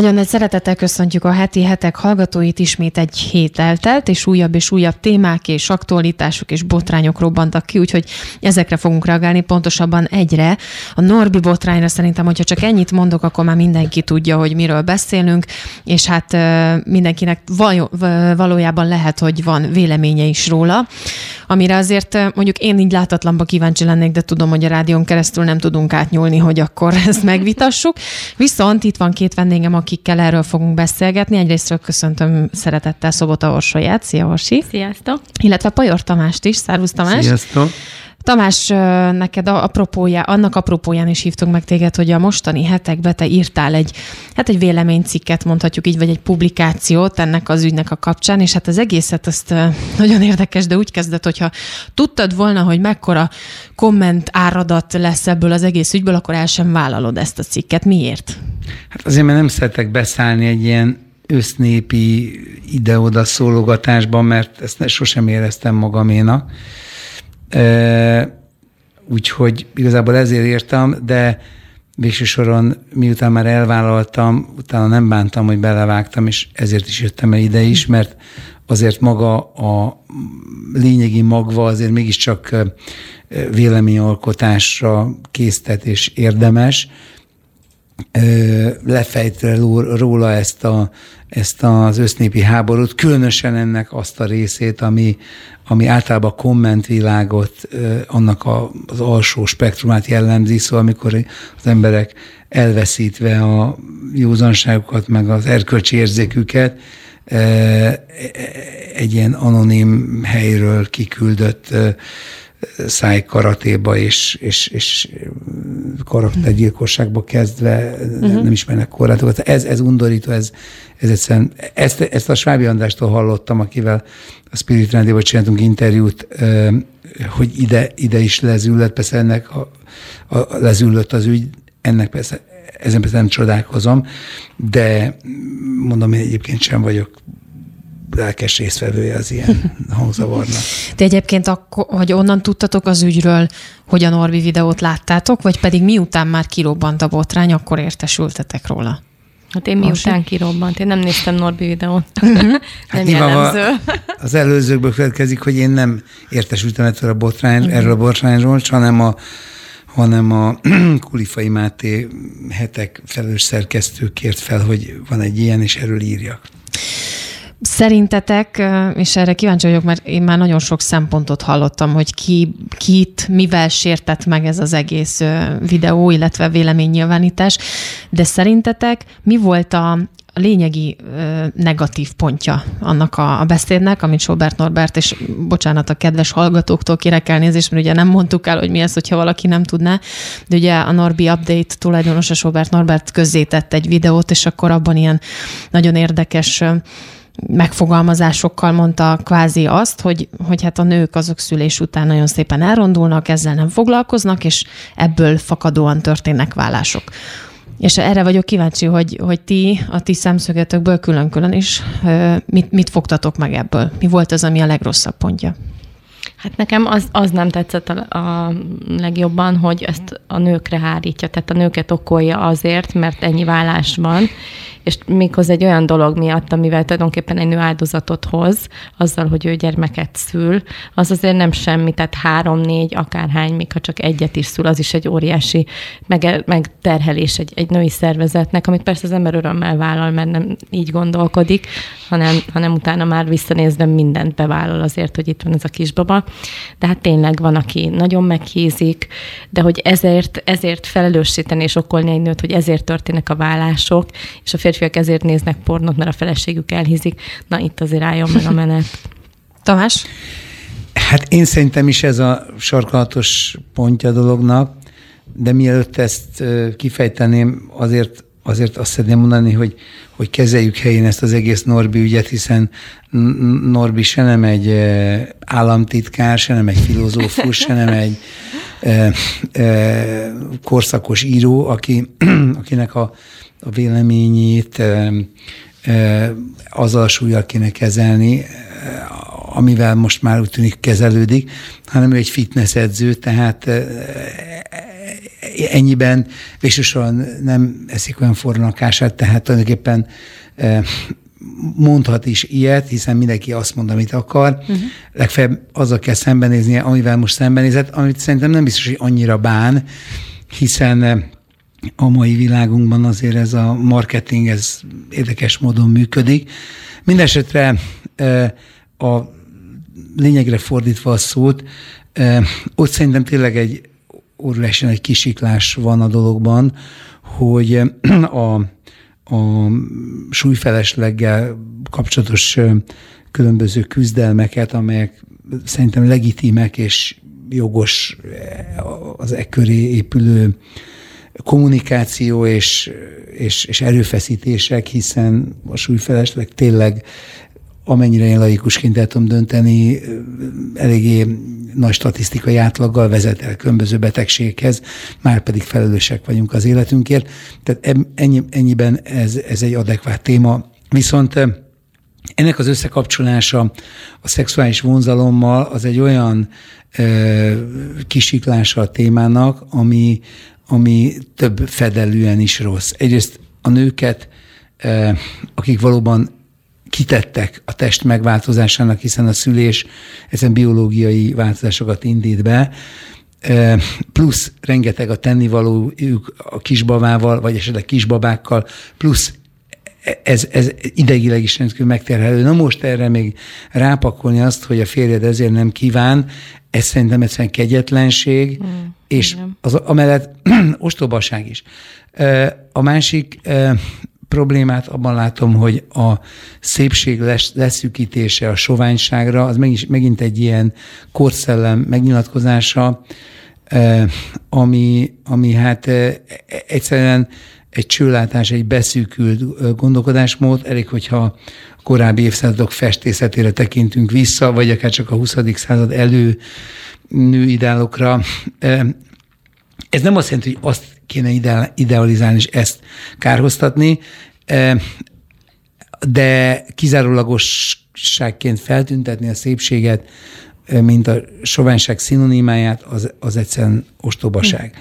Nagyon nagy szeretettel köszöntjük a heti hetek hallgatóit, ismét egy hét eltelt, és újabb témák és aktualitások és botrányok robbantak ki, úgyhogy ezekre fogunk reagálni, pontosabban egyre. A Norbi botrányra szerintem, hogyha csak ennyit mondok, akkor már mindenki tudja, hogy miről beszélünk, és hát mindenkinek valójában lehet, hogy van véleménye is róla, amire azért mondjuk én így látatlanba kíváncsi lennék, de tudom, hogy a rádión keresztül nem tudunk átnyúlni, hogy akkor ezt megvitassuk. Viszont itt van két vendégem, akikkel erről fogunk beszélgetni. Egyrésztről köszöntöm szeretettel Szobota Orsolyát. Szia, Orsi! Sziasztok! Illetve Pajor Tamást is. Szervusz, Tamás! Sziasztok! Tamás, neked annak apropóján is hívtunk meg téged, hogy a mostani hetekben te írtál egy véleménycikket, mondhatjuk így, vagy egy publikációt ennek az ügynek a kapcsán, és hát az egészet azt nagyon érdekes, de úgy kezdett, hogyha tudtad volna, hogy mekkora komment áradat lesz ebből az egész ügyből, akkor el sem vállalod ezt a cikket. Miért? Hát azért, mert nem szeretek beszállni egy ilyen össznépi ide-oda szólogatásban, mert ezt sosem éreztem magaménak. Úgyhogy igazából ezért írtam, de végső soron, miután már elvállaltam, utána nem bántam, hogy belevágtam, és ezért is jöttem el ide is, mert azért maga a lényegi magva azért mégiscsak véleményalkotásra késztet és érdemes. Lefejtve róla ezt az össznépi háborút, különösen ennek azt a részét, ami általában a kommentvilágot, annak az alsó spektrumát jellemzi, szóval amikor az emberek elveszítve a józanságukat, meg az erkölcsi érzéküket, egy ilyen anonim helyről kiküldött szájkaratéba és karaktergyilkosságba kezdve nem ismernek korlátokat. Ez undorító, ez egyszerűen. Ezt a Svábi Andrástól hallottam, akivel a Spirit Randy-ból csináltunk interjút, hogy ide is lezüllött, persze ennek lezüllött az ügy, ezen persze nem csodálkozom, de mondom, én egyébként sem vagyok lelkes résztvevője az ilyen hangzavarnak. Te egyébként hogy onnan tudtatok az ügyről, hogy a Norbi videót láttátok, vagy pedig miután már kirobbant a botrány, akkor értesültetek róla? Hát én miután kirobbant, én nem néztem Norbi videót. Nem jellemző. Az előzőkből következik, hogy én nem értesültem erről a botrányról, hanem a Kulifai Máté hetek felelős szerkesztő kért fel, hogy van egy ilyen, és erről írjak. Szerintetek, és erre kíváncsi vagyok, mert én már nagyon sok szempontot hallottam, hogy kit, mivel sértett meg ez az egész videó, illetve véleménynyilvánítás, de szerintetek mi volt a lényegi negatív pontja annak a beszédnek, amit Schobert Norbert, és bocsánat, a kedves hallgatóktól kérek elnézést, mert ugye nem mondtuk el, hogy mi ez, hogyha valaki nem tudná, de ugye a Norbi Update tulajdonosa Schobert Norbert közzétett egy videót, és akkor abban ilyen nagyon érdekes megfogalmazásokkal mondta kvázi azt, hogy hát a nők azok szülés után nagyon szépen elrondulnak, ezzel nem foglalkoznak, és ebből fakadóan történnek válások. És erre vagyok kíváncsi, hogy ti a ti szemszögetökből külön-külön is mit fogtatok meg ebből? Mi volt az, ami a legrosszabb pontja? Hát nekem az nem tetszett a legjobban, hogy ezt a nőkre hárítja, tehát a nőket okolja azért, mert ennyi válás van, és méghozzá egy olyan dolog miatt, amivel tulajdonképpen egy nő áldozatot hoz, azzal, hogy ő gyermeket szül, az azért nem semmi, tehát 3-4, akárhány, még ha csak egyet is szül, az is egy óriási megterhelés egy női szervezetnek, amit persze az ember örömmel vállal, mert nem így gondolkodik, hanem utána már visszanézve mindent bevállal azért, hogy itt van ez a kisbaba. De hát tényleg van, aki nagyon meghízik, de hogy ezért felelősíteni és okolni egy nőt, hogy ezért történnek a válások, és a férfiak ezért néznek pornót, mert a feleségük elhízik. Na, itt azért álljon meg a menet. Tamás? Hát én szerintem is ez a sarkalatos pontja a dolognak, de mielőtt ezt kifejteném, azért azt szeretném mondani, hogy kezeljük helyén ezt az egész Norbi ügyet, hiszen Norbi se nem egy államtitkár, se nem egy filozófus, se nem egy korszakos író, akinek a véleményét azzal súlyjal kéne kezelni, amivel most már úgy tűnik kezelődik, hanem ő egy fitnessedző, tehát ennyiben végsősorban nem eszik olyan forrónakását, tehát tulajdonképpen mondhat is ilyet, hiszen mindenki azt mond, amit akar. Uh-huh. Legfeljebb azzal kell szembenéznie, amivel most szembenézett, amit szerintem nem biztos, hogy annyira bán, hiszen a mai világunkban azért ez a marketing, ez érdekes módon működik. Mindenesetre a lényegre fordítva a szót, ott szerintem tényleg egy óriási nagy kisiklás van a dologban, hogy a súlyfelesleggel kapcsolatos különböző küzdelmeket, amelyek szerintem legitimek és jogos az e köré épülő kommunikáció és erőfeszítések, hiszen a súlyfelesleg tényleg, amennyire én laikusként el tudom dönteni, eléggé nagy statisztikai átlaggal vezet el különböző betegséghez, már pedig felelősek vagyunk az életünkért. Tehát ennyiben ez egy adekvát téma. Viszont ennek az összekapcsolása a szexuális vonzalommal az egy olyan kisiklása a témának, ami több fedelűen is rossz. Egyrészt a nőket, akik valóban kitettek a test megváltozásának, hiszen a szülés ezen biológiai változásokat indít be, plusz rengeteg a tennivalójuk a kisbabával, vagy esetleg kisbabákkal, plusz ez idegileg is rendkívül megterhelő. Na most erre még rápakolni azt, hogy a férjed ezért nem kíván, ez szerintem egyszerűen kegyetlenség, és amellett ostobaság is. A másik problémát abban látom, hogy a szépség leszűkítése a soványságra, az megint egy ilyen korszellem megnyilatkozása, ami hát egyszerűen egy csőlátás, egy beszűkült gondolkodásmód, elég, hogyha korábbi évszázadok festészetére tekintünk vissza, vagy akár csak a 20. század elő nőideálokra. Ez nem azt jelenti, hogy azt kéne idealizálni és ezt kárhoztatni, de kizárólagosságként feltüntetni a szépséget, mint a soványság szinonimáját, az egyszerűen ostobaság.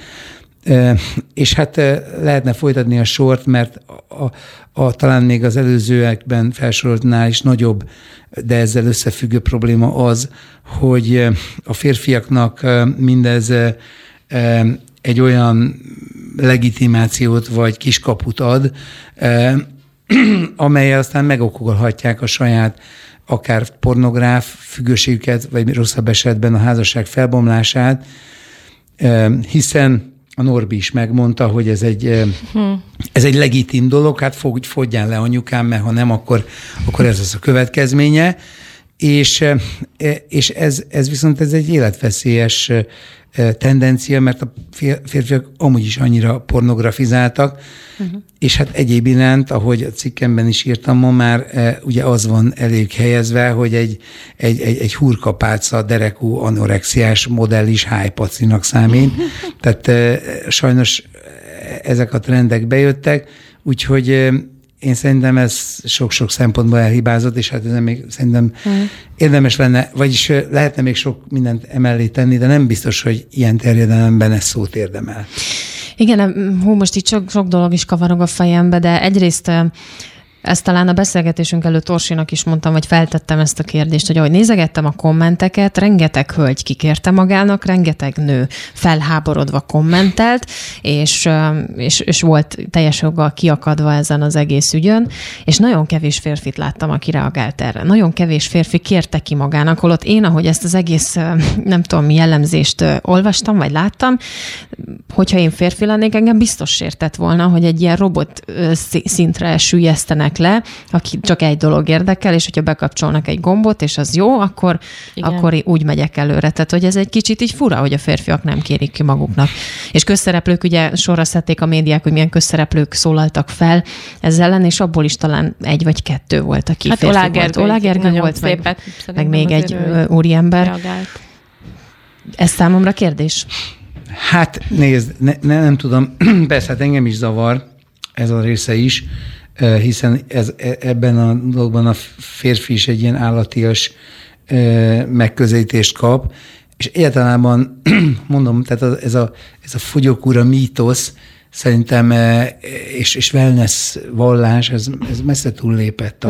És hát lehetne folytatni a sort, mert talán még az előzőekben felsoroltnál is nagyobb, de ezzel összefüggő probléma az, hogy a férfiaknak mindez egy olyan legitimációt vagy kiskaput ad, amelyel aztán megokolhatják a saját akár pornográf függőségüket, vagy rosszabb esetben a házasság felbomlását, hiszen a Norbi is megmondta, hogy ez egy legitim dolog, hát fogyjál le anyukám, mert ha nem, akkor ez az a következménye, és ez viszont ez egy életveszélyes tendencia, mert a férfiak amúgy is annyira pornografizáltak, és hát egyéb iránt, ahogy a cikkemben is írtam ma már, ugye az van elég helyezve, hogy egy hurkapálca derekú anorexiás modell is hájpacinak számít. Tehát sajnos ezek a trendek bejöttek, úgyhogy én szerintem ez sok-sok szempontból elhibázott, és hát ez még szerintem érdemes lenne, vagyis lehetne még sok mindent emellé tenni, de nem biztos, hogy ilyen terjedelemben ez szót érdemel. Igen, most itt sok dolog is kavarog a fejembe, de egyrészt ezt talán a beszélgetésünk előtt Orsinak is mondtam, vagy feltettem ezt a kérdést, hogy ahogy nézegettem a kommenteket, rengeteg hölgy kikérte magának, rengeteg nő felháborodva kommentelt, és volt teljes joggal kiakadva ezen az egész ügyön, és nagyon kevés férfit láttam, aki reagált erre. Nagyon kevés férfi kérte ki magának, holott én, ahogy ezt az egész, nem tudom, jellemzést olvastam, vagy láttam, hogyha én férfi lennék, engem biztos sértett volna, hogy egy ilyen robot szintre süllyesztenek le, aki csak egy dolog érdekel, és hogyha bekapcsolnak egy gombot, és az jó, akkor úgy megyek előre. Tehát, hogy ez egy kicsit így fura, hogy a férfiak nem kérik ki maguknak. És közszereplők, ugye sorra szedték a médiák, hogy milyen közszereplők szólaltak fel ezzel ellen, és abból is talán egy vagy kettő volt, aki hát férfi volt. Oláh Gergő volt, meg még egy úriember. Reagált. Ez számomra kérdés? Hát nézd, nem tudom, persze, hát engem is zavar ez a része is, hiszen ebben a dologban a férfi is egy ilyen állatias megközelítést kap. És egyáltalában mondom, tehát ez a fogyókúra mítosz, szerintem, és wellness vallás, ez messze túllépett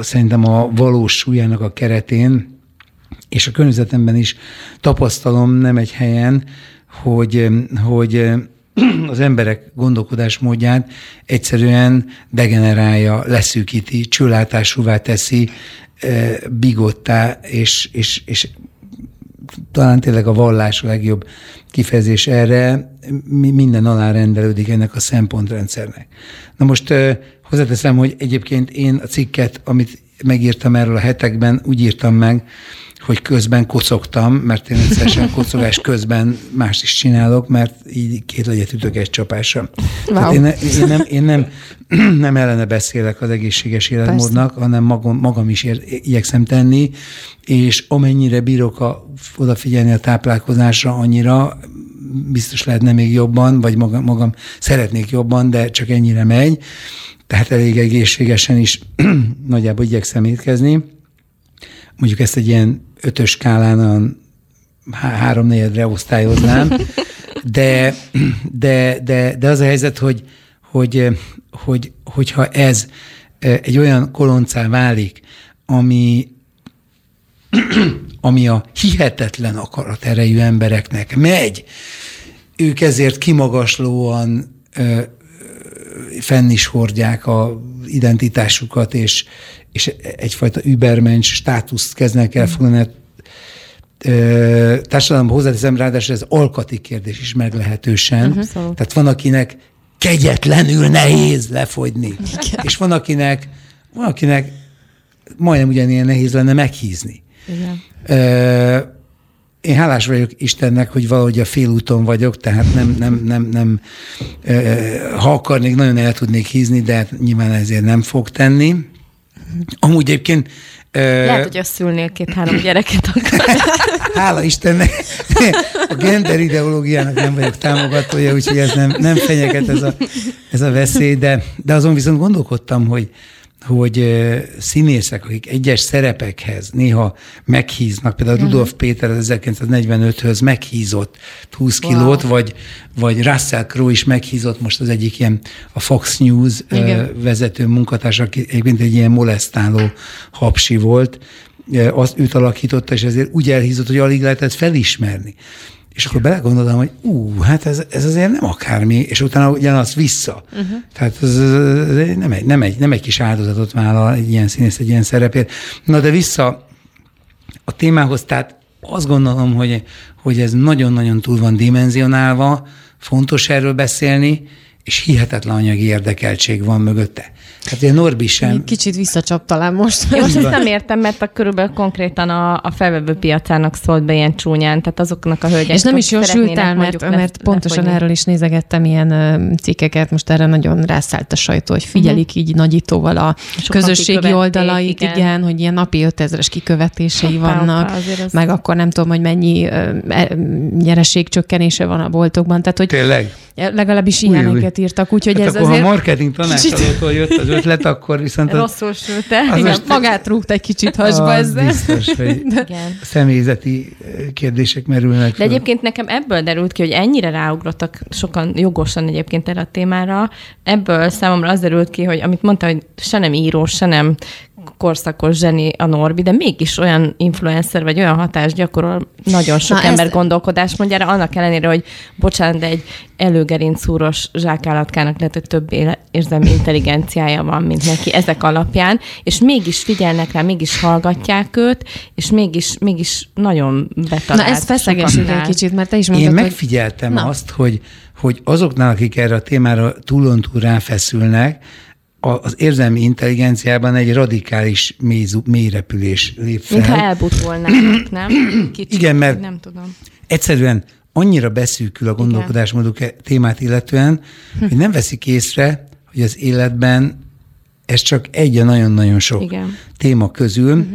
szerintem a valós súlyának a keretén, és a környezetemben is tapasztalom nem egy helyen, hogy az emberek gondolkodásmódját egyszerűen degenerálja, leszűkíti, csőlátásúvá teszi, bigottá, és talán tényleg a vallás a legjobb kifejezés erre, minden alá rendelődik ennek a szempontrendszernek. Na most hozzáteszem, hogy egyébként én a cikket, amit megírtam erről a hetekben, úgy írtam meg, hogy közben kocogtam, mert én egyszerűen kocogás közben mást is csinálok, mert így két legyet ütök egy csapásra. Wow. Tehát én nem ellene beszélek az egészséges életmódnak, persze, hanem magam is igyekszem tenni, és amennyire bírok odafigyelni a táplálkozásra, annyira biztos lehetne még jobban, vagy magam szeretnék jobban, de csak ennyire megy. Tehát elég egészségesen is nagyjából igyekszem étkezni. Mondjuk ezt egy ilyen 5-ös skálán 3/4-re osztályoznám, de az a helyzet, hogyha ez egy olyan koloncá válik, ami a hihetetlen akaraterejű embereknek megy, ők ezért kimagaslóan fenn is hordják az identitásukat, és egyfajta übermensch státuszt kezdenek el fogni, mert társadalomban hozzáteszem, ráadásul ez alkati kérdés is meglehetősen. Uh-huh. Tehát van, akinek kegyetlenül nehéz lefogyni, igen, és van, akinek majdnem ugyanilyen nehéz lenne meghízni. Igen. Én hálás vagyok Istennek, hogy valahogy a félúton vagyok, tehát nem ha akarnék, nagyon el tudnék hízni, de nyilván ezért nem fog tenni. Amúgy egyébként... Lehet, hogy összülnél 2-3 gyereket akar. Hála Istennek! A gender ideológiának nem vagyok támogatója, úgyhogy ez nem fenyeget ez a veszély, de azon viszont gondolkodtam, hogy színészek, akik egyes szerepekhez néha meghíznak, például Rudolf Péter az 1945-höz meghízott 20 kilót, vagy Russell Crowe is meghízott, most az egyik ilyen a Fox News vezető munkatársa, aki egyébként egy ilyen molesztáló hapsi volt, őt alakította, és ezért úgy elhízott, hogy alig lehetett felismerni. És akkor belegondoltam, hogy ez azért nem akármi, és utána ugyanazt vissza. Uh-huh. Tehát ez nem egy kis áldozatot vállal egy ilyen színész, egy ilyen szerepért. Na de vissza a témához, tehát azt gondolom, hogy ez nagyon-nagyon túl van dimenzionálva, fontos erről beszélni, és hihetetlen anyagi érdekeltség van mögötte. Hát ugye Norbi sem... Kicsit visszacsap talán most. Én most ezt nem értem, mert körülbelül konkrétan a felvevő piacának szólt be ilyen csúnyán, tehát azoknak a hölgyek... És nem is jósultál, mert pontosan erről is nézegettem ilyen cikkeket, most erre nagyon rászállt a sajtó, hogy figyelik így nagyítóval a sokan közösségi oldalait, igen, hogy ilyen napi 5000-es kikövetései vannak, az... meg akkor nem tudom, hogy mennyi nyereségcsökkenése van a boltokban. Tehát, hogy tényleg? Legalábbis ilyeneket írtak, úgyhogy hát ez akkor, azért... Ha a marketing tanácsadótól jött az ötlet, akkor viszont... Rosszul sülte. Igen, magát rúgt egy kicsit hasba ezzel. Biztos, hogy személyzeti kérdések merülnek. De egyébként nekem ebből derült ki, hogy ennyire ráugrottak sokan jogosan egyébként erre a témára. Ebből számomra az derült ki, hogy amit mondta, hogy se nem író, se nem korszakos zseni a Norbi, de mégis olyan influencer, vagy olyan hatást gyakorol nagyon sok ember gondolkodásmódjára, annak ellenére, hogy bocsánat, de egy előgerincszúros zsákállatkának lehet, hogy több érzelmi intelligenciája van, mint neki ezek alapján, és mégis figyelnek rá, mégis hallgatják őt, és mégis nagyon betalált. Na, ezt feszegesít egy kicsit, mert te is mondtad, hogy... Én megfigyeltem azt, hogy azoknál, akik erre a témára túlontúl ráfeszülnek, az érzelmi intelligenciában egy radikális mélyrepülés lép fel. Mintha elbutolnának, nem? Kicsit, igen, mert nem tudom. Egyszerűen annyira beszűkül a gondolkodásmóduk témát illetően, hogy nem veszik észre, hogy az életben ez csak egy a nagyon-nagyon sok téma közül,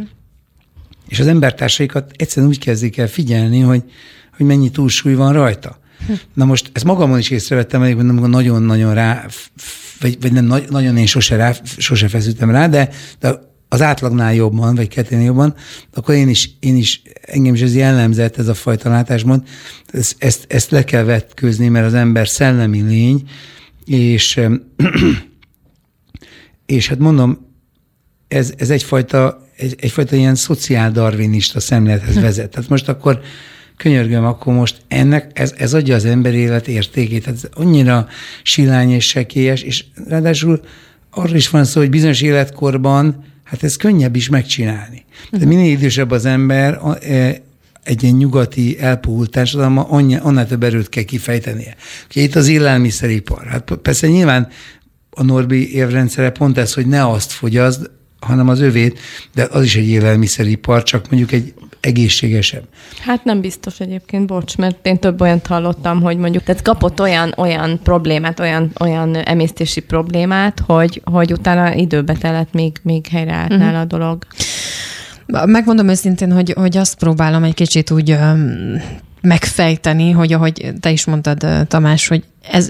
és az embertársaikat egyszerűen úgy kezdik el figyelni, hogy mennyi túlsúly van rajta. Na most ezt magamon is észrevettem, amikor nagyon-nagyon rá, vagy nem nagyon én sose feszültem rá, de az átlagnál jobban, vagy kettőnél jobban, akkor én is engem is ez jellemzett, ez a fajta látásmód, ezt le kell vetkőzni, mert az ember szellemi lény, és hát mondom, ez egyfajta ilyen szociáldarwinista szemlélethez vezet. Tehát most akkor könyörgöm, akkor most ennek ez adja az emberi élet értékét. Tehát ez annyira silány és sekélyes, és ráadásul arról is van szó, hogy bizonyos életkorban hát ez könnyebb is megcsinálni. De minél idősebb az ember, egy ilyen nyugati elpuhult társadalma, annál több erőt kell kifejtenie. Ugye itt az élelmiszeripar. Hát persze nyilván a Norbi évrendszere pont ez, hogy ne azt fogyaszd, hanem az övét, de az is egy élelmiszeripar, csak mondjuk egy egészségesebb. Hát nem biztos egyébként, bocs, mert én több olyant hallottam, hogy mondjuk, tehát kapott olyan problémát, olyan emésztési problémát, hogy utána időbe telett, még helyreállt nála a dolog. Megmondom őszintén, hogy azt próbálom egy kicsit úgy megfejteni, hogy ahogy te is mondtad, Tamás, hogy ez...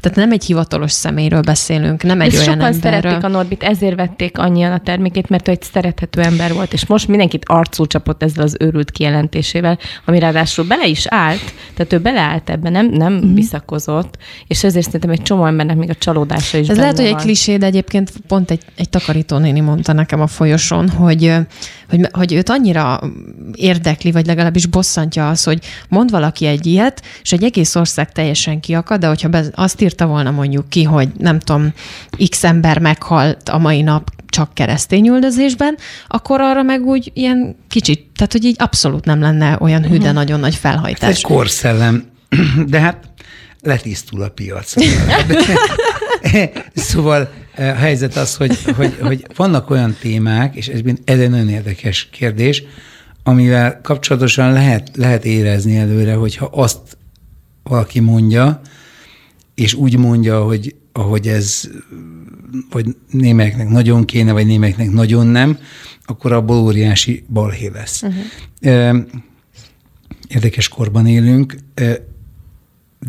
Tehát nem egy hivatalos személyről beszélünk, nem egy olyan emberről. Sokan szerették a Norbit, ezért vették annyian a termékét, mert ő egy szerethető ember volt, és most mindenkit arcul csapott ezzel az őrült kijelentésével, ami ráadásul bele is állt, tehát ő beleállt ebbe, nem visszakozott, és ezért szerintem egy csomó embernek még a csalódása is. Ez lehet, hogy egy klisé, de egyébként pont egy takarítónéni mondta nekem a folyosón, hogy őt annyira érdekli, vagy legalábbis bosszantja az, hogy mond valaki egy ilyet, és egy egész ország teljesen kiakad, de hogyha azt írta volna mondjuk ki, hogy nem tudom, x ember meghalt a mai nap csak keresztény üldözésben, akkor arra meg úgy ilyen kicsit, tehát hogy így abszolút nem lenne olyan hű, de nagyon nagy felhajtás. Ez egy korszellem, de hát letisztul a piac. Szóval a helyzet az, hogy vannak olyan témák, és ez egy nagyon érdekes kérdés, amivel kapcsolatosan lehet érezni előre, hogyha azt valaki mondja, és úgy mondja, hogy ahogy ez, vagy némelyeknek nagyon kéne, vagy némelyeknek nagyon nem, akkor abból óriási balhé lesz. Érdekes korban élünk,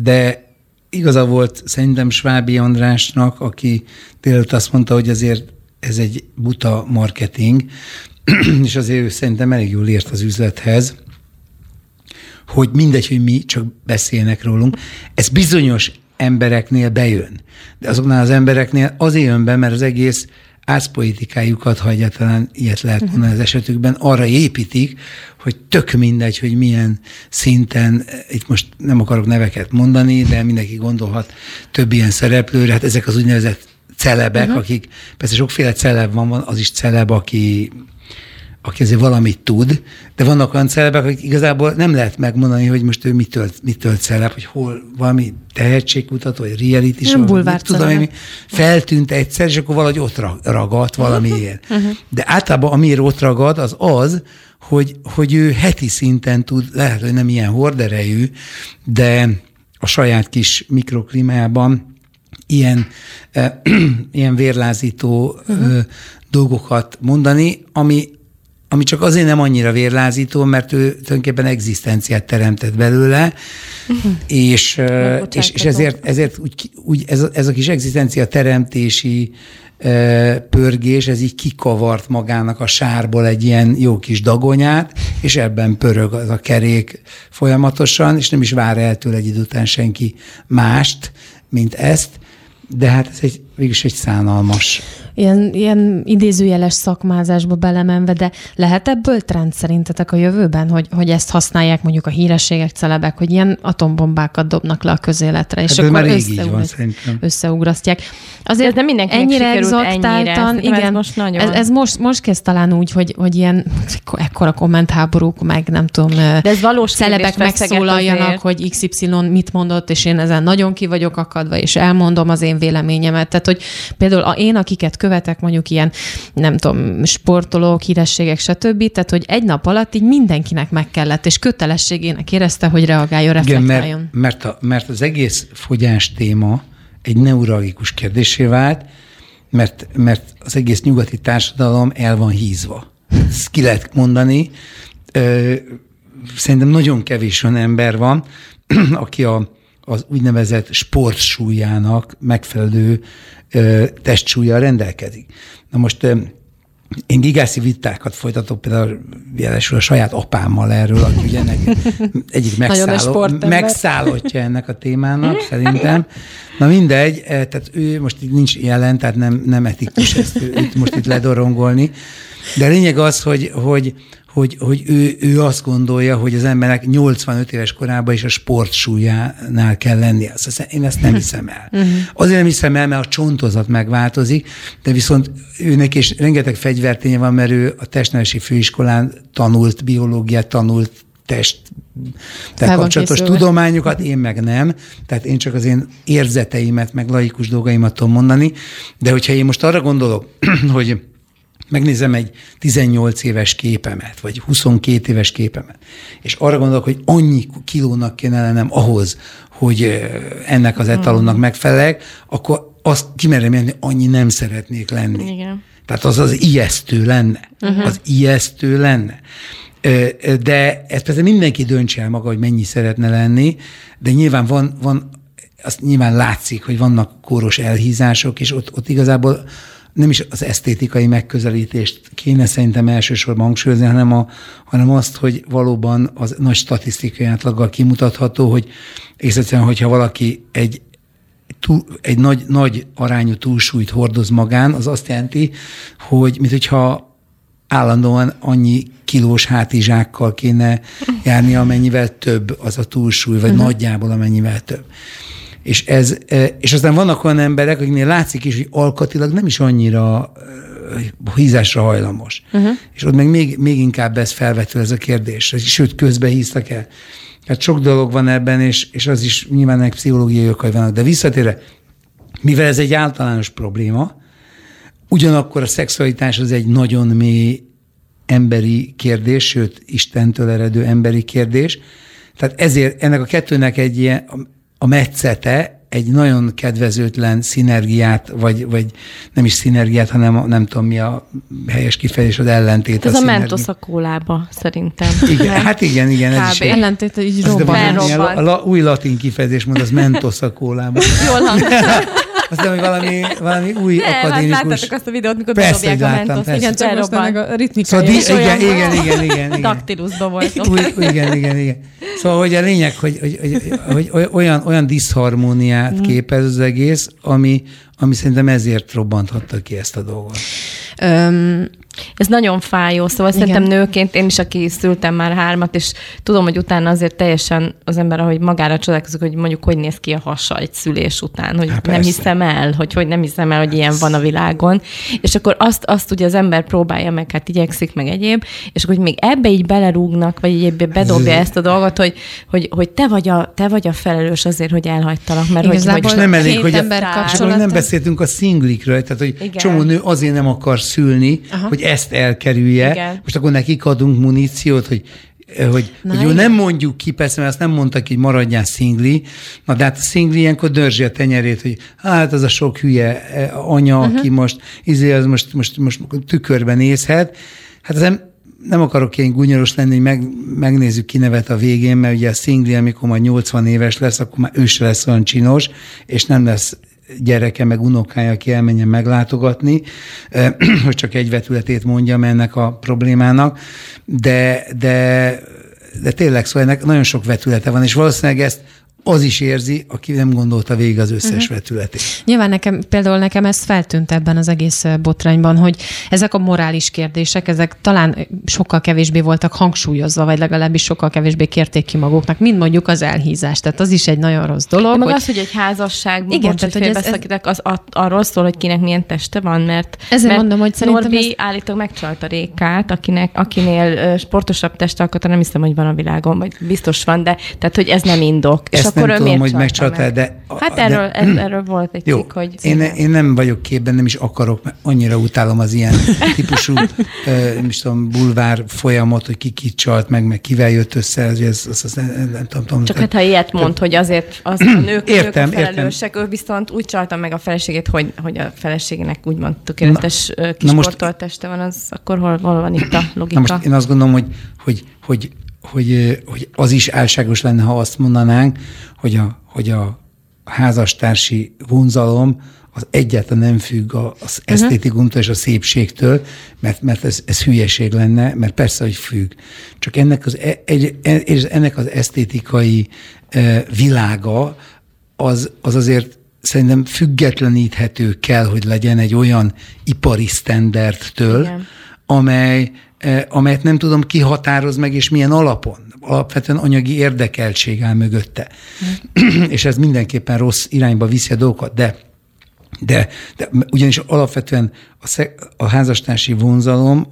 de igaza volt szerintem Svábi Andrásnak, aki tényleg azt mondta, hogy azért ez egy buta marketing, és azért ő szerintem elég jól ért az üzlethez, hogy mindegy, hogy mi, csak beszélnek rólunk. Ez bizonyos embereknél bejön. De azoknál az embereknél azért jön be, mert az egész ászpolitikájukat, ha egyáltalán ilyet lehet mondani az esetükben, arra építik, hogy tök mindegy, hogy milyen szinten, itt most nem akarok neveket mondani, de mindenki gondolhat több ilyen szereplőre, hát ezek az úgynevezett celebek, akik, persze sokféle celeb van, az is celeb, aki azért valamit tud, de vannak olyan celebek, akik igazából nem lehet megmondani, hogy most ő mitől celeb, hogy hol valami tehetségkutató, vagy reality show, tudom én, feltűnt egyszer, és akkor valahogy ott ragadt valami ilyen. De általában amiért ott ragad, az az, hogy ő heti szinten tud, lehet, hogy nem ilyen horderejű, de a saját kis mikroklimájában ilyen vérlázító dolgokat mondani, ami csak azért nem annyira vérlázító, mert ő tulajdonképpen egzisztenciát teremtett belőle, és ezért úgy ez a kis egzisztencia teremtési pörgés, ez így kikavart magának a sárból egy ilyen jó kis dagonyát, és ebben pörög az a kerék folyamatosan, és nem is vár el tőle egy idő után senki mást, mint ezt, de hát ez végülis egy szánalmas. Ilyen idézőjeles szakmázásba belemenve, de lehet ebből trend szerintetek a jövőben, hogy ezt használják mondjuk a hírességek, celebek, hogy ilyen atombombákat dobnak le a közéletre, és hát akkor összeugrasztják. Azért nem mindenkinek ennyire exaktáltan, igen, ez most nagyon. Ez most kezd talán úgy, hogy ilyen ekkora kommentháborúk, meg nem tudom, de ez valós celebek megszólaljanak, hogy XY mit mondott, és én ezen nagyon ki vagyok akadva, és elmondom az én véleményemet. Tehát, hogy például én, akiket követek, mondjuk ilyen, nem tudom, sportolók, hírességek, stb. Tehát, hogy egy nap alatt így mindenkinek meg kellett, és kötelességének érezte, hogy reagáljon, reflektáljon. Igen, mert az egész fogyás téma egy neuralgikus kérdésé vált, mert az egész nyugati társadalom el van hízva. Ezt ki lehet mondani. Szerintem nagyon kevés olyan ember van, aki az úgynevezett sportsúlyának megfelelő testsúllyal rendelkezik. Na most Én gigászi vitákat folytatok például jelesül a saját apámmal erről, aki ugye egyik megszállottja ennek a témának szerintem. Na mindegy, tehát ő most itt nincs jelen, tehát nem etikus ezt most itt ledorongolni. De a lényeg az, hogy ő azt gondolja, hogy az embernek 85 éves korában is a sportsúlyánál kell lennie. Én ezt nem hiszem el. Azért nem hiszem el, mert a csontozat megváltozik, de viszont őnek is rengeteg fegyverténye van, mert ő a testnevelési főiskolán tanult biológiát, tanult tehát kapcsolatos tudományokat, én meg nem. Tehát én csak az én érzeteimet, meg laikus dolgaimat tudom mondani. De hogyha én most arra gondolok, hogy megnézem egy 18 éves képemet, vagy 22 éves képemet, és arra gondolok, hogy annyi kilónak kéne lennem ahhoz, hogy ennek az etalonnak megfeleljek, akkor azt kimerem jelni, annyi nem szeretnék lenni. Igen. Tehát az ijesztő lenne. Uh-huh. Az ijesztő lenne. De ez persze mindenki döntse el maga, hogy mennyi szeretne lenni, de nyilván azt nyilván látszik, hogy vannak kóros elhízások, és ott igazából nem is az esztétikai megközelítést kéne szerintem elsősorban hangsúlyozni, hanem azt, hogy valóban az nagy statisztikai átlaggal kimutatható, hogy és egyszerűen, hogyha valaki egy nagy arányú túlsúlyt hordoz magán, az azt jelenti, hogy mint hogyha állandóan annyi kilós hátizsákkal kéne járni, amennyivel több az a túlsúly, vagy nagyjából amennyivel több. És aztán vannak olyan emberek, akiknél látszik is, hogy alkatilag nem is annyira hízásra hajlamos. És ott meg még inkább ez felvetül ez a kérdés. Sőt, közben híztak el. Tehát sok dolog van ebben, és az is nyilván ennek pszichológiai okai vannak. De visszatérve, mivel ez egy általános probléma, ugyanakkor a szexualitás az egy nagyon mély emberi kérdés, sőt, Istentől eredő emberi kérdés. Tehát ezért ennek a kettőnek egy ilyen, a metszete egy nagyon kedvezőtlen szinergiát, vagy nem is szinergiát, hanem nem tudom mi a helyes kifejezés, az ellentét. Ez a Mentos a kólába, szerintem. Igen, hát igen. Ez is ellentét, így robban. A új latin kifejezés mond, az Mentos a kólába. Jól hangzik. Aztán, hogy valami új akadémikus... Hát láttátok azt a videót, mikor bedobják a Mentos. Igen, csak most ennek a ritmikája. Igen. Daktiluszba voltok. Igen. Szóval, hogy a lényeg, hogy olyan diszharmóniát képez az egész, ami szerintem ezért robbanthatta ki ezt a dolgot. Ez nagyon fájó, szóval szerintem nőként, én is, aki szültem már 3, és tudom, hogy utána azért teljesen az ember, ahogy magára csodálkozik, hogy mondjuk hogy néz ki a hasa egy szülés után, hogy nem hiszem el, hogy nem hiszem el, hogy ilyen van a világon. És akkor azt ugye az ember próbálja meg, hát igyekszik meg egyéb, és akkor még ebbe így belerúgnak, vagy ebbe bedobja ezt a dolgot, hogy te vagy a felelős azért, hogy elhagytalak, mert hogy nem elég, hogy nem beszéltünk a szinglikről, tehát hogy csomó nő azért nem akar szülni, hogy ezt elkerülje. Igen. Most akkor nekik adunk muníciót, hogy jó, nem mondjuk ki, persze, mert azt nem mondta ki, hogy maradjál szingli. Na, de hát a szingli ilyenkor dörzsi a tenyerét, hogy hát az a sok hülye anya, aki most tükörben nézhet. Hát nem akarok ilyen gúnyoros lenni, hogy megnézzük ki nevet a végén, mert ugye a szingli, amikor majd 80 éves lesz, akkor már ő se lesz olyan csinos, és nem lesz gyereke, meg unokája, aki elmenjen meglátogatni, hogy csak egy vetületét mondjam ennek a problémának, de tényleg, szóval ennek nagyon sok vetülete van, és valószínűleg ezt az is érzi, aki nem gondolta végig az összes vetületét. Nyilván például nekem ez feltűnt ebben az egész botrányban, hogy ezek a morális kérdések, ezek talán sokkal kevésbé voltak hangsúlyozva, vagy legalábbis sokkal kevésbé kérték ki maguknak, mint mondjuk az elhízás. Tehát az is egy nagyon rossz dolog. Meg az, hogy egy házasságban, arról szól, hogy kinek milyen teste van, mert mondom, hogy Norbi állítólag megcsalta Rékát, akinél sportosabb testalkata, nem hiszem, hogy van a világon, vagy biztos van, de tehát, hogy ez nem indok. Nem tudom, hogy megcsaltál, de... Hát erről volt egy cikk, hogy... Én nem vagyok képben, nem is akarok, mert annyira utálom az ilyen típusú bulvár folyamot, hogy ki kit csalt meg kivel jött össze, ez nem tudom. Csak hát ha ilyet mond, hogy azért az a nők a felelősek, ő viszont úgy csalta meg a feleségét, hogy a feleségének úgymond tökéletes kisportolt teste van, az akkor hol van itt a logika? Na most én azt gondolom, hogy az is álságos lenne, ha azt mondanánk, hogy a házastársi vonzalom az egyáltalán nem függ az esztétikumtól és a szépségtől, mert ez hülyeség lenne, mert persze, hogy függ. Csak ennek az esztétikai világa az azért szerintem függetleníthető kell, hogy legyen egy olyan ipari sztenderdtől, amelyet nem tudom, ki határoz meg, és milyen alapon. Alapvetően anyagi érdekeltség áll mögötte. És ez mindenképpen rossz irányba viszi a dolgokat, de ugyanis alapvetően a házastársi vonzalom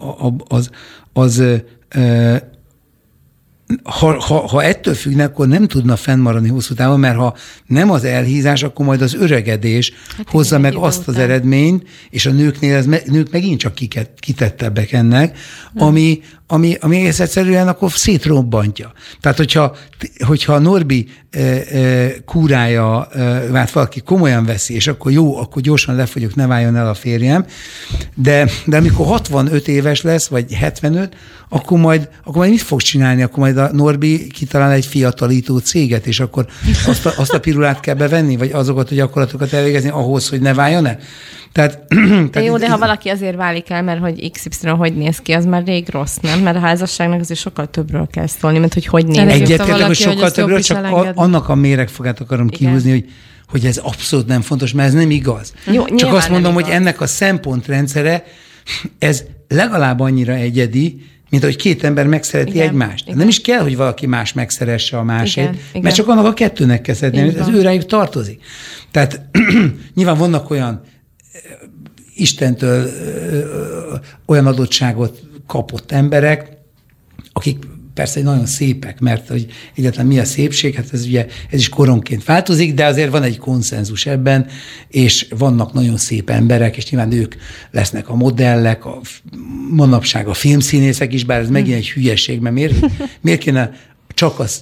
ha ettől függne, akkor nem tudna fennmaradni hosszú távon, mert ha nem az elhízás, akkor majd az öregedés hozza meg azt az eredményt, és a nők megint csak kitettebbek ennek, ami egész egyszerűen akkor szétrobbantja. Tehát, hogyha Norbi kúrája, valaki komolyan veszi, és akkor jó, akkor gyorsan lefogyok, ne váljon el a férjem, de amikor 65 éves lesz, vagy 75, akkor majd mit fog csinálni? Akkor majd a Norbi kitalál egy fiatalító céget, és akkor azt a pirulát kell bevenni, vagy azokat a gyakorlatokat elvégezni ahhoz, hogy ne váljon el? De ha valaki azért válik el, mert hogy XY hogy néz ki, az már rég rossz, nem? Mert a házasságnak azért sokkal többről kell szólni, mert hogy néz ki. Egyetértek, hogy sokkal többről, csak annak a méregfogát akarom kihúzni, hogy ez abszolút nem fontos, mert ez nem igaz. Jó, csak azt mondom, hogy ennek a szempontrendszere, ez legalább annyira egyedi, mint ahogy két ember megszereti egymást. Igen. Nem is kell, hogy valaki más megszeresse a másét, mert csak annak a kettőnek kell szeretni, ez őrájuk tartozik. Tehát nyilván vannak olyan Istentől olyan adottságot kapott emberek, akik persze nagyon szépek, mert hogy egyáltalán mi a szépség, hát ez is koronként változik, de azért van egy konszenzus ebben, és vannak nagyon szép emberek, és nyilván ők lesznek a modellek, manapság a filmszínészek is, bár ez megint egy hülyeség, mert miért kéne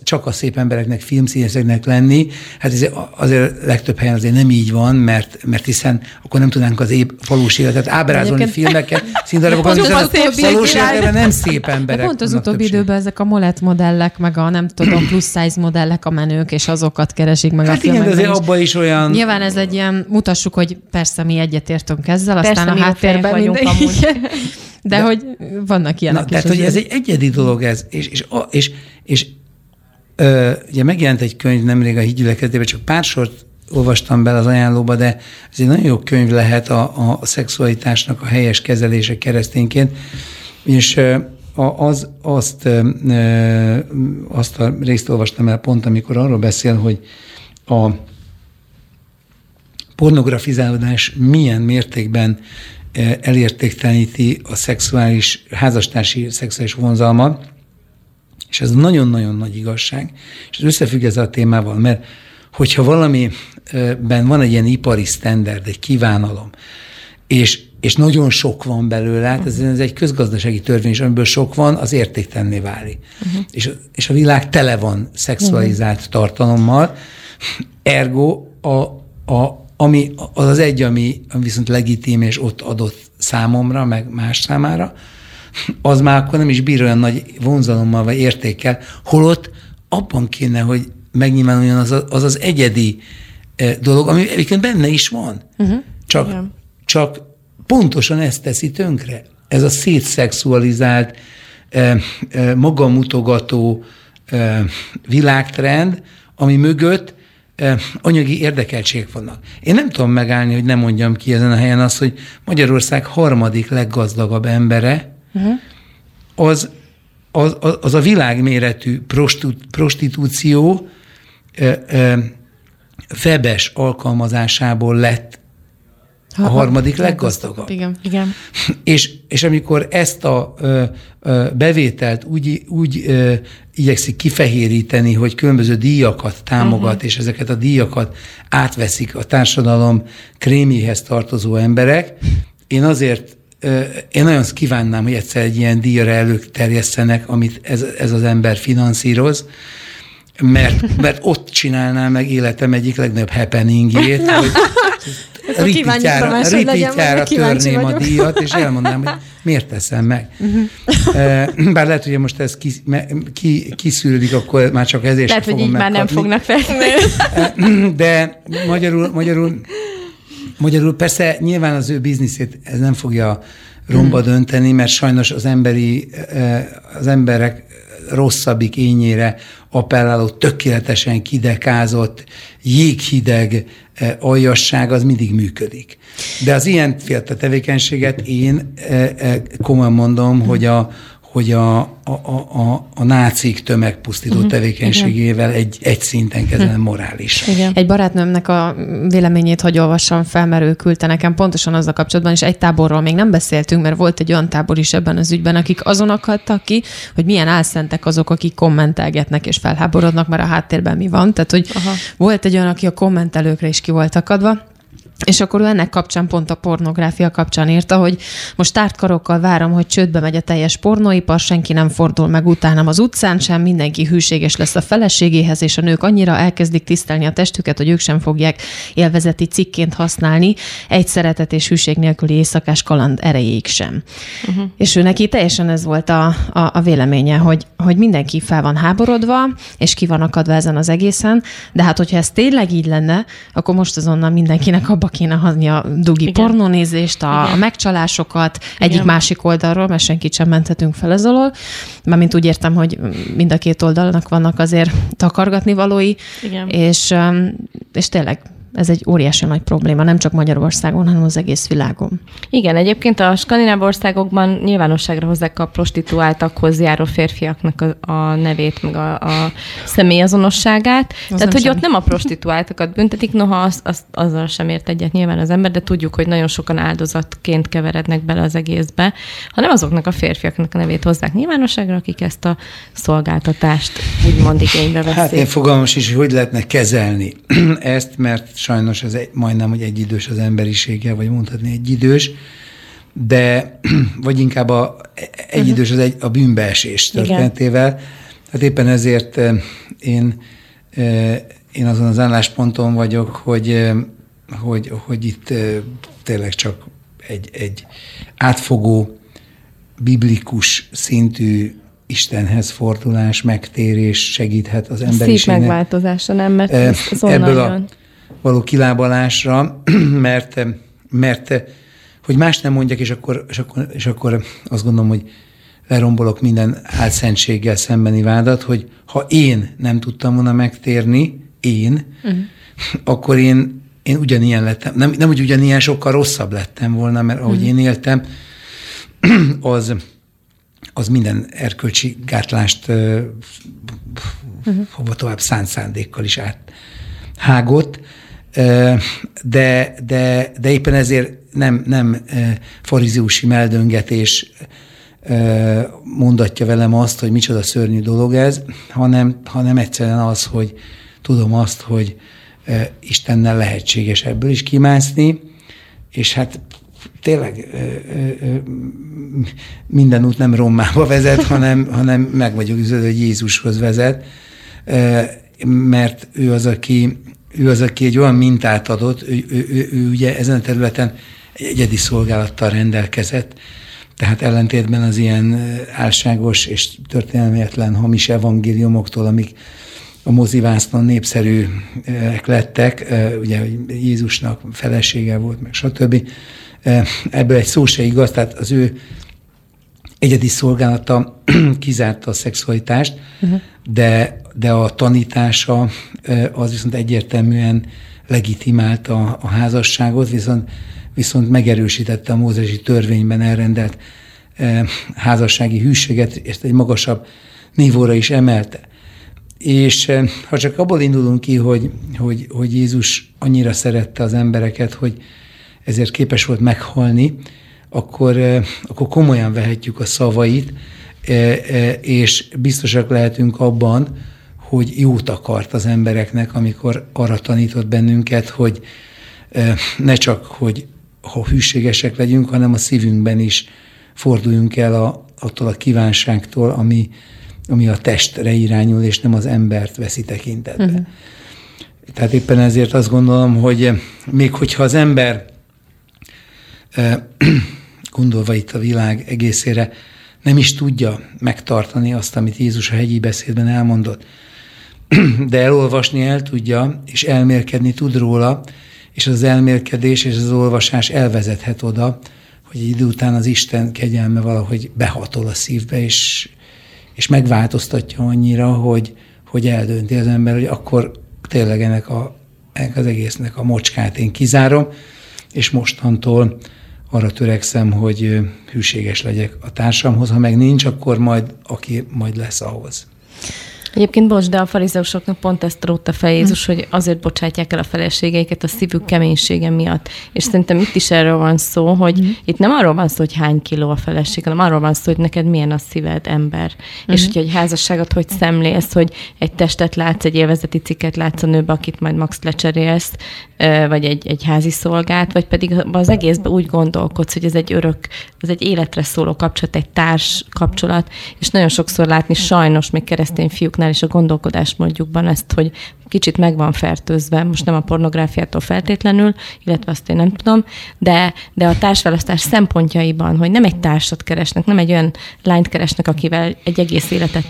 csak a szép embereknek, filmszínészeknek lenni, hát azért legtöbb helyen azért nem így van, mert hiszen akkor nem tudnánk az valós életet ábrázolni filmeket, színdarabokon, hiszen a valós életben nem szép emberek. Pont az utóbbi időben ezek a molett modellek, meg a nem tudom, plusz size modellek a menők, és azokat keresik meg a filmekben. Hát igen, de azért abban is olyan... Nyilván ez egy ilyen, mutassuk, hogy persze mi egyetértünk ezzel, aztán a háttérben mindenki. De hogy vannak ilyenek is. Tehát, hogy ez egy egyedi dolog ez, és ugye megjelent egy könyv nemrég a Hídgyülekezetében, csak pár sort olvastam bele az ajánlóba, de ez egy nagyon jó könyv lehet a szexualitásnak a helyes kezelése keresztényként, és azt a részt olvastam el pont, amikor arról beszél, hogy a pornografizálódás milyen mértékben elértékteleníti a házastársi szexuális vonzalmat, és ez nagyon-nagyon nagy igazság, és ez összefügg ezzel a témával, mert hogyha valamiben van egy ilyen ipari sztenderd, egy kívánalom, és nagyon sok van belőle, hát ez egy közgazdasági törvény is, amiből sok van, az értéktelenné válik. És a világ tele van szexualizált tartalommal, ergo ami viszont legitim és ott adott számomra, meg más számára, az már akkor nem is bír olyan nagy vonzalommal vagy értékkel, holott abban kéne, hogy megnyilvánuljon az egyedi dolog, ami egyébként benne is van. Csak pontosan ezt teszi tönkre. Ez a szétszexualizált, magamutogató világtrend, ami mögött anyagi érdekeltségek vannak. Én nem tudom megállni, hogy nem mondjam ki ezen a helyen azt, hogy Magyarország harmadik leggazdagabb embere, az a világméretű prostitúció webes alkalmazásából lett a harmadik leggazdagabb. Igen. És amikor ezt a bevételt úgy igyekszik kifehéríteni, hogy különböző díjakat támogat, és ezeket a díjakat átveszik a társadalom krémjéhez tartozó emberek, én nagyon kívánnám, hogy egyszer egy ilyen díjra előterjesztenek, amit ez az ember finanszíroz, mert ott csinálnám meg életem egyik legnagyobb happeningjét, hogy ripityára törném a díjat, és elmondnám, hogy miért teszem meg. Bár lehet, hogy most ez kiszűrődik, akkor már csak ezért sem fogom megkapni. Lehet, hogy így már nem fognak fel. De magyarul Magyarul persze nyilván az ő bizniszét ez nem fogja romba dönteni, mert sajnos az emberek rosszabbik ényére appelláló, tökéletesen kidekázott, jéghideg aljasság az mindig működik. De az ilyen fiatal tevékenységet én komolyan mondom, hogy a nácik tömegpusztító tevékenységével egy szinten kezelem morálisan. Igen. Egy barátnőmnek a véleményét, hogy olvassam fel, mert ő küldte nekem pontosan azzal kapcsolatban, és egy táborról még nem beszéltünk, mert volt egy olyan tábor is ebben az ügyben, akik azon akadtak ki, hogy milyen álszentek azok, akik kommentelgetnek és felháborodnak, mert a háttérben mi van. Tehát, hogy volt egy olyan, aki a kommentelőkre is ki volt akadva. És akkor ennek kapcsán, pont a pornográfia kapcsán írta, hogy most tárt karokkal várom, hogy csődbe megy a teljes pornóipar, senki nem fordul meg utánam az utcán sem, mindenki hűséges lesz a feleségéhez, és a nők annyira elkezdik tisztelni a testüket, hogy ők sem fogják élvezeti cikként használni, egy szeretet és hűség nélküli éjszakás kaland erejéig sem. Uh-huh. És ő neki teljesen ez volt a véleménye, hogy mindenki fel van háborodva, és ki van akadva ezen az egészen, de hát hogyha ez tényleg így lenne, akkor most azonnal mindenkinek abba kéne hagyni a dugi pornónézést, a megcsalásokat, egyik-másik oldalról, mert senkit sem menthetünk fel ez alól. Mármint úgy értem, hogy mind a két oldalnak vannak azért takargatnivalói, és tényleg ez egy óriási nagy probléma, nem csak Magyarországon, hanem az egész világon. Igen, egyébként a skandináv országokban nyilvánosságra hozzák a prostituáltakhoz járó férfiaknak a nevét, meg a személyazonosságát. Az tehát, hogy ott nem a prostituáltakat büntetik, noha azzal sem ért egyet nyilván az ember, de tudjuk, hogy nagyon sokan áldozatként keverednek bele az egészbe, hanem azoknak a férfiaknak a nevét hozzák nyilvánosságra, akik ezt a szolgáltatást úgymond igénybe veszik. Hát én fogalmas is, hogy lehetne kezelni ezt, mert sajnos ez majdnem, hogy egyidős az emberiséggel, vagy mondhatni egyidős, de vagy inkább egyidős a bűnbeesés történetével. Hát éppen ezért én azon az állásponton vagyok, hogy itt tényleg csak egy átfogó, biblikus szintű Istenhez fordulás, megtérés segíthet az emberiségnek. Szép megváltozása, nem? Mert ez onnan jön. Való kilábalásra, mert hogy más nem mondjak, és akkor azt gondolom, hogy lerombolok minden álszentséggel szembeni vádat, hogy ha én nem tudtam volna megtérni, akkor én ugyanilyen lettem, nem úgy ugyanilyen, sokkal rosszabb lettem volna, mert ahogy én éltem, az minden erkölcsi gátlást hova tovább szánt szándékkal is áthágott, de éppen ezért nem fariziusi meldöngetés mondatja velem azt, hogy micsoda szörnyű dolog ez, hanem egyszerűen az, hogy tudom azt, hogy Istennel lehetséges ebből is kimászni, és hát tényleg minden út nem Rómába vezet, hanem meg vagyok üződve, hogy Jézushoz vezet, mert ő az, aki egy olyan mintát adott, ő ugye ezen a területen egyedi szolgálattal rendelkezett, tehát ellentétben az ilyen álságos és történelmetlen hamis evangéliumoktól, amik a mozivásznon népszerűek lettek, ugye Jézusnak felesége volt, meg stb. Ebből egy szó se igaz, tehát az ő egyedi szolgálata kizárta a szexualitást, de a tanítása az viszont egyértelműen legitimálta a házasságot, viszont megerősítette a mózesi törvényben elrendelt házassági hűséget, és egy magasabb nívóra is emelte. És ha csak abból indulunk ki, hogy Jézus annyira szerette az embereket, hogy ezért képes volt meghalni, akkor komolyan vehetjük a szavait, és biztosak lehetünk abban, hogy jót akart az embereknek, amikor arra tanított bennünket, hogy ne csak, hogy ha hűségesek legyünk, hanem a szívünkben is forduljunk el attól a kívánságtól, ami a testre irányul, és nem az embert veszi tekintetbe. Tehát éppen ezért azt gondolom, hogy még hogyha az ember gondolva itt a világ egészére nem is tudja megtartani azt, amit Jézus a hegyi beszédben elmondott, de elolvasni el tudja, és elmérkedni tud róla, és az elmélkedés és az olvasás elvezethet oda, hogy egy idő után az Isten kegyelme valahogy behatol a szívbe, és megváltoztatja annyira, hogy eldönti az ember, hogy akkor tényleg ennek az egésznek a mocskát én kizárom, és mostantól arra törekszem, hogy hűséges legyek a társamhoz, ha meg nincs, akkor majd aki majd lesz ahhoz. Egyébként de a farizeusoknak pont ezt rótta fel Jézus, hogy azért bocsátják el a feleségeiket a szívük keménysége miatt. És szerintem itt is erről van szó, hogy itt nem arról van szó, hogy hány kiló a feleség, hanem arról van szó, hogy neked milyen a szíved, ember. És hogyha egy házasságot hogy szemlélsz, hogy egy testet látsz, egy élvezeti cikket látsz a nőbe, akit majd max lecserélsz, vagy egy házi szolgát, vagy pedig az egészben úgy gondolkodsz, hogy ez egy örök, ez egy életre szóló kapcsolat, egy társ kapcsolat, és nagyon sokszor látni sajnos még keresztény fiúknál és a gondolkodásmódjukban ezt, hogy kicsit meg van fertőzve, most nem a pornográfiától feltétlenül, illetve azt én nem tudom, de a társválasztás szempontjaiban, hogy nem egy társat keresnek, nem egy olyan lányt keresnek, akivel egy egész életet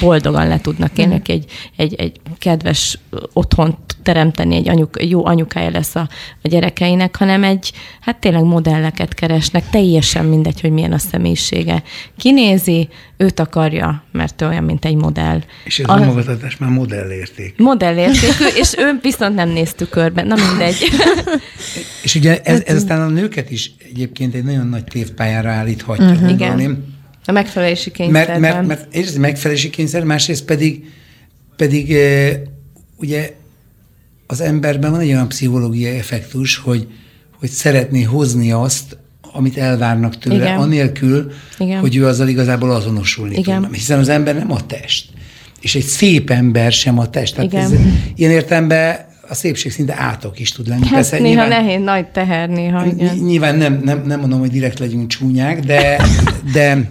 boldogan le tudnak élni, aki egy kedves otthont teremteni, jó anyukája lesz a gyerekeinek, hanem hát tényleg modelleket keresnek, teljesen mindegy, hogy milyen a személyisége. Kinézi, őt akarja, mert ő olyan, mint egy modell. És ez a magatartás már modellérték. Modellértékű, és ő viszont nem néz tükörbe. Na mindegy. És ugye ez aztán a nőket is egyébként egy nagyon nagy tévpályára állíthatja. Igen. A megfelelési kényszerben. Mert egyrészt megfelelési kényszer, másrészt pedig ugye az emberben van egy olyan pszichológiai effektus, hogy szeretné hozni azt, amit elvárnak tőle, igen, anélkül, igen, hogy ő azzal igazából azonosulni tudna. Hiszen az ember nem a test. És egy szép ember sem a test. Tehát ez, ilyen értelemben a szépség szinte átok is tud lenni. Hát persze, néha nyilván, nehéz, nagy teher néha. Igen. Nyilván nem mondom, hogy direkt legyünk csúnyák, de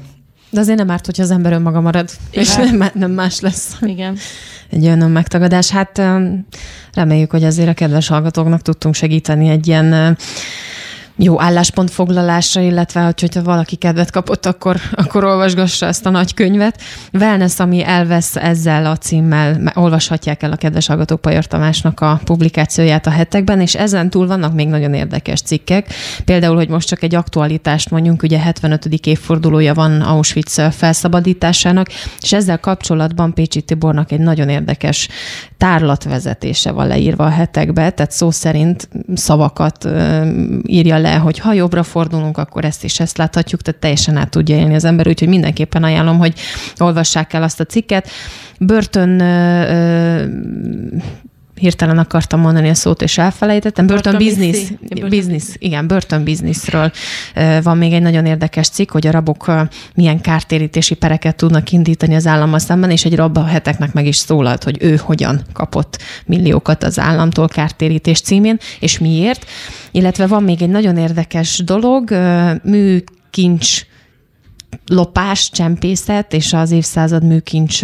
azért nem árt, hogyha az ember önmaga marad, igen, és nem más lesz. Igen. Egy olyan megtagadás. Hát reméljük, hogy azért a kedves hallgatóknak tudtunk segíteni egy ilyen jó álláspontfoglalásra, illetve hogyha valaki kedvet kapott, akkor olvasgassa ezt a nagy könyvet. Wellness, ami elvesz, ezzel a címmel olvashatják el a kedves hallgatók Pajor Tamásnak a publikációját a hetekben, és ezen túl vannak még nagyon érdekes cikkek. Például, hogy most csak egy aktualitást mondjunk, ugye 75. évfordulója van Auschwitz felszabadításának, és ezzel kapcsolatban Pécsi Tibornak egy nagyon érdekes tárlatvezetése van leírva a hetekbe, tehát szó szerint szavakat írja le, hogy ha jobbra fordulunk, akkor ezt és ezt láthatjuk, tehát teljesen át tudja élni az ember, úgyhogy mindenképpen ajánlom, hogy olvassák el azt a cikket. Hirtelen akartam mondani a szót, és elfelejtettem. Börtönbizniszről van még egy nagyon érdekes cikk, hogy a rabok milyen kártérítési pereket tudnak indítani az állammal szemben, és egy rab a heteknek meg is szólalt, hogy ő hogyan kapott milliókat az államtól kártérítés címén, és miért. Illetve van még egy nagyon érdekes dolog, műkincs lopás, csempészet és az évszázad műkincs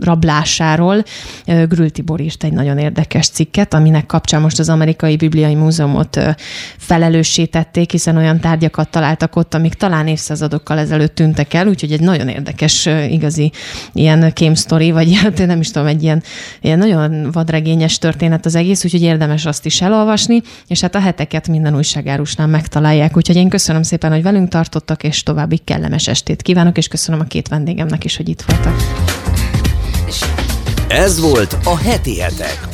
rablásáról. Grűl Tibor írt egy nagyon érdekes cikket, aminek kapcsán most az Amerikai Bibliai Múzeumot felelőssé tették, hiszen olyan tárgyakat találtak ott, amik talán évszázadokkal ezelőtt tűntek el, úgyhogy egy nagyon érdekes, igazi ilyen kémsztori, vagy nem is tudom, egy ilyen nagyon vadregényes történet az egész, úgyhogy érdemes azt is elolvasni, és hát a heteket minden újságárusnál megtalálják, úgyhogy én köszönöm szépen, hogy velünk tartottak, és további kellemes estét kívánok, és köszönöm a két vendégemnek is, hogy itt voltak. Ez volt a Heti Hetek.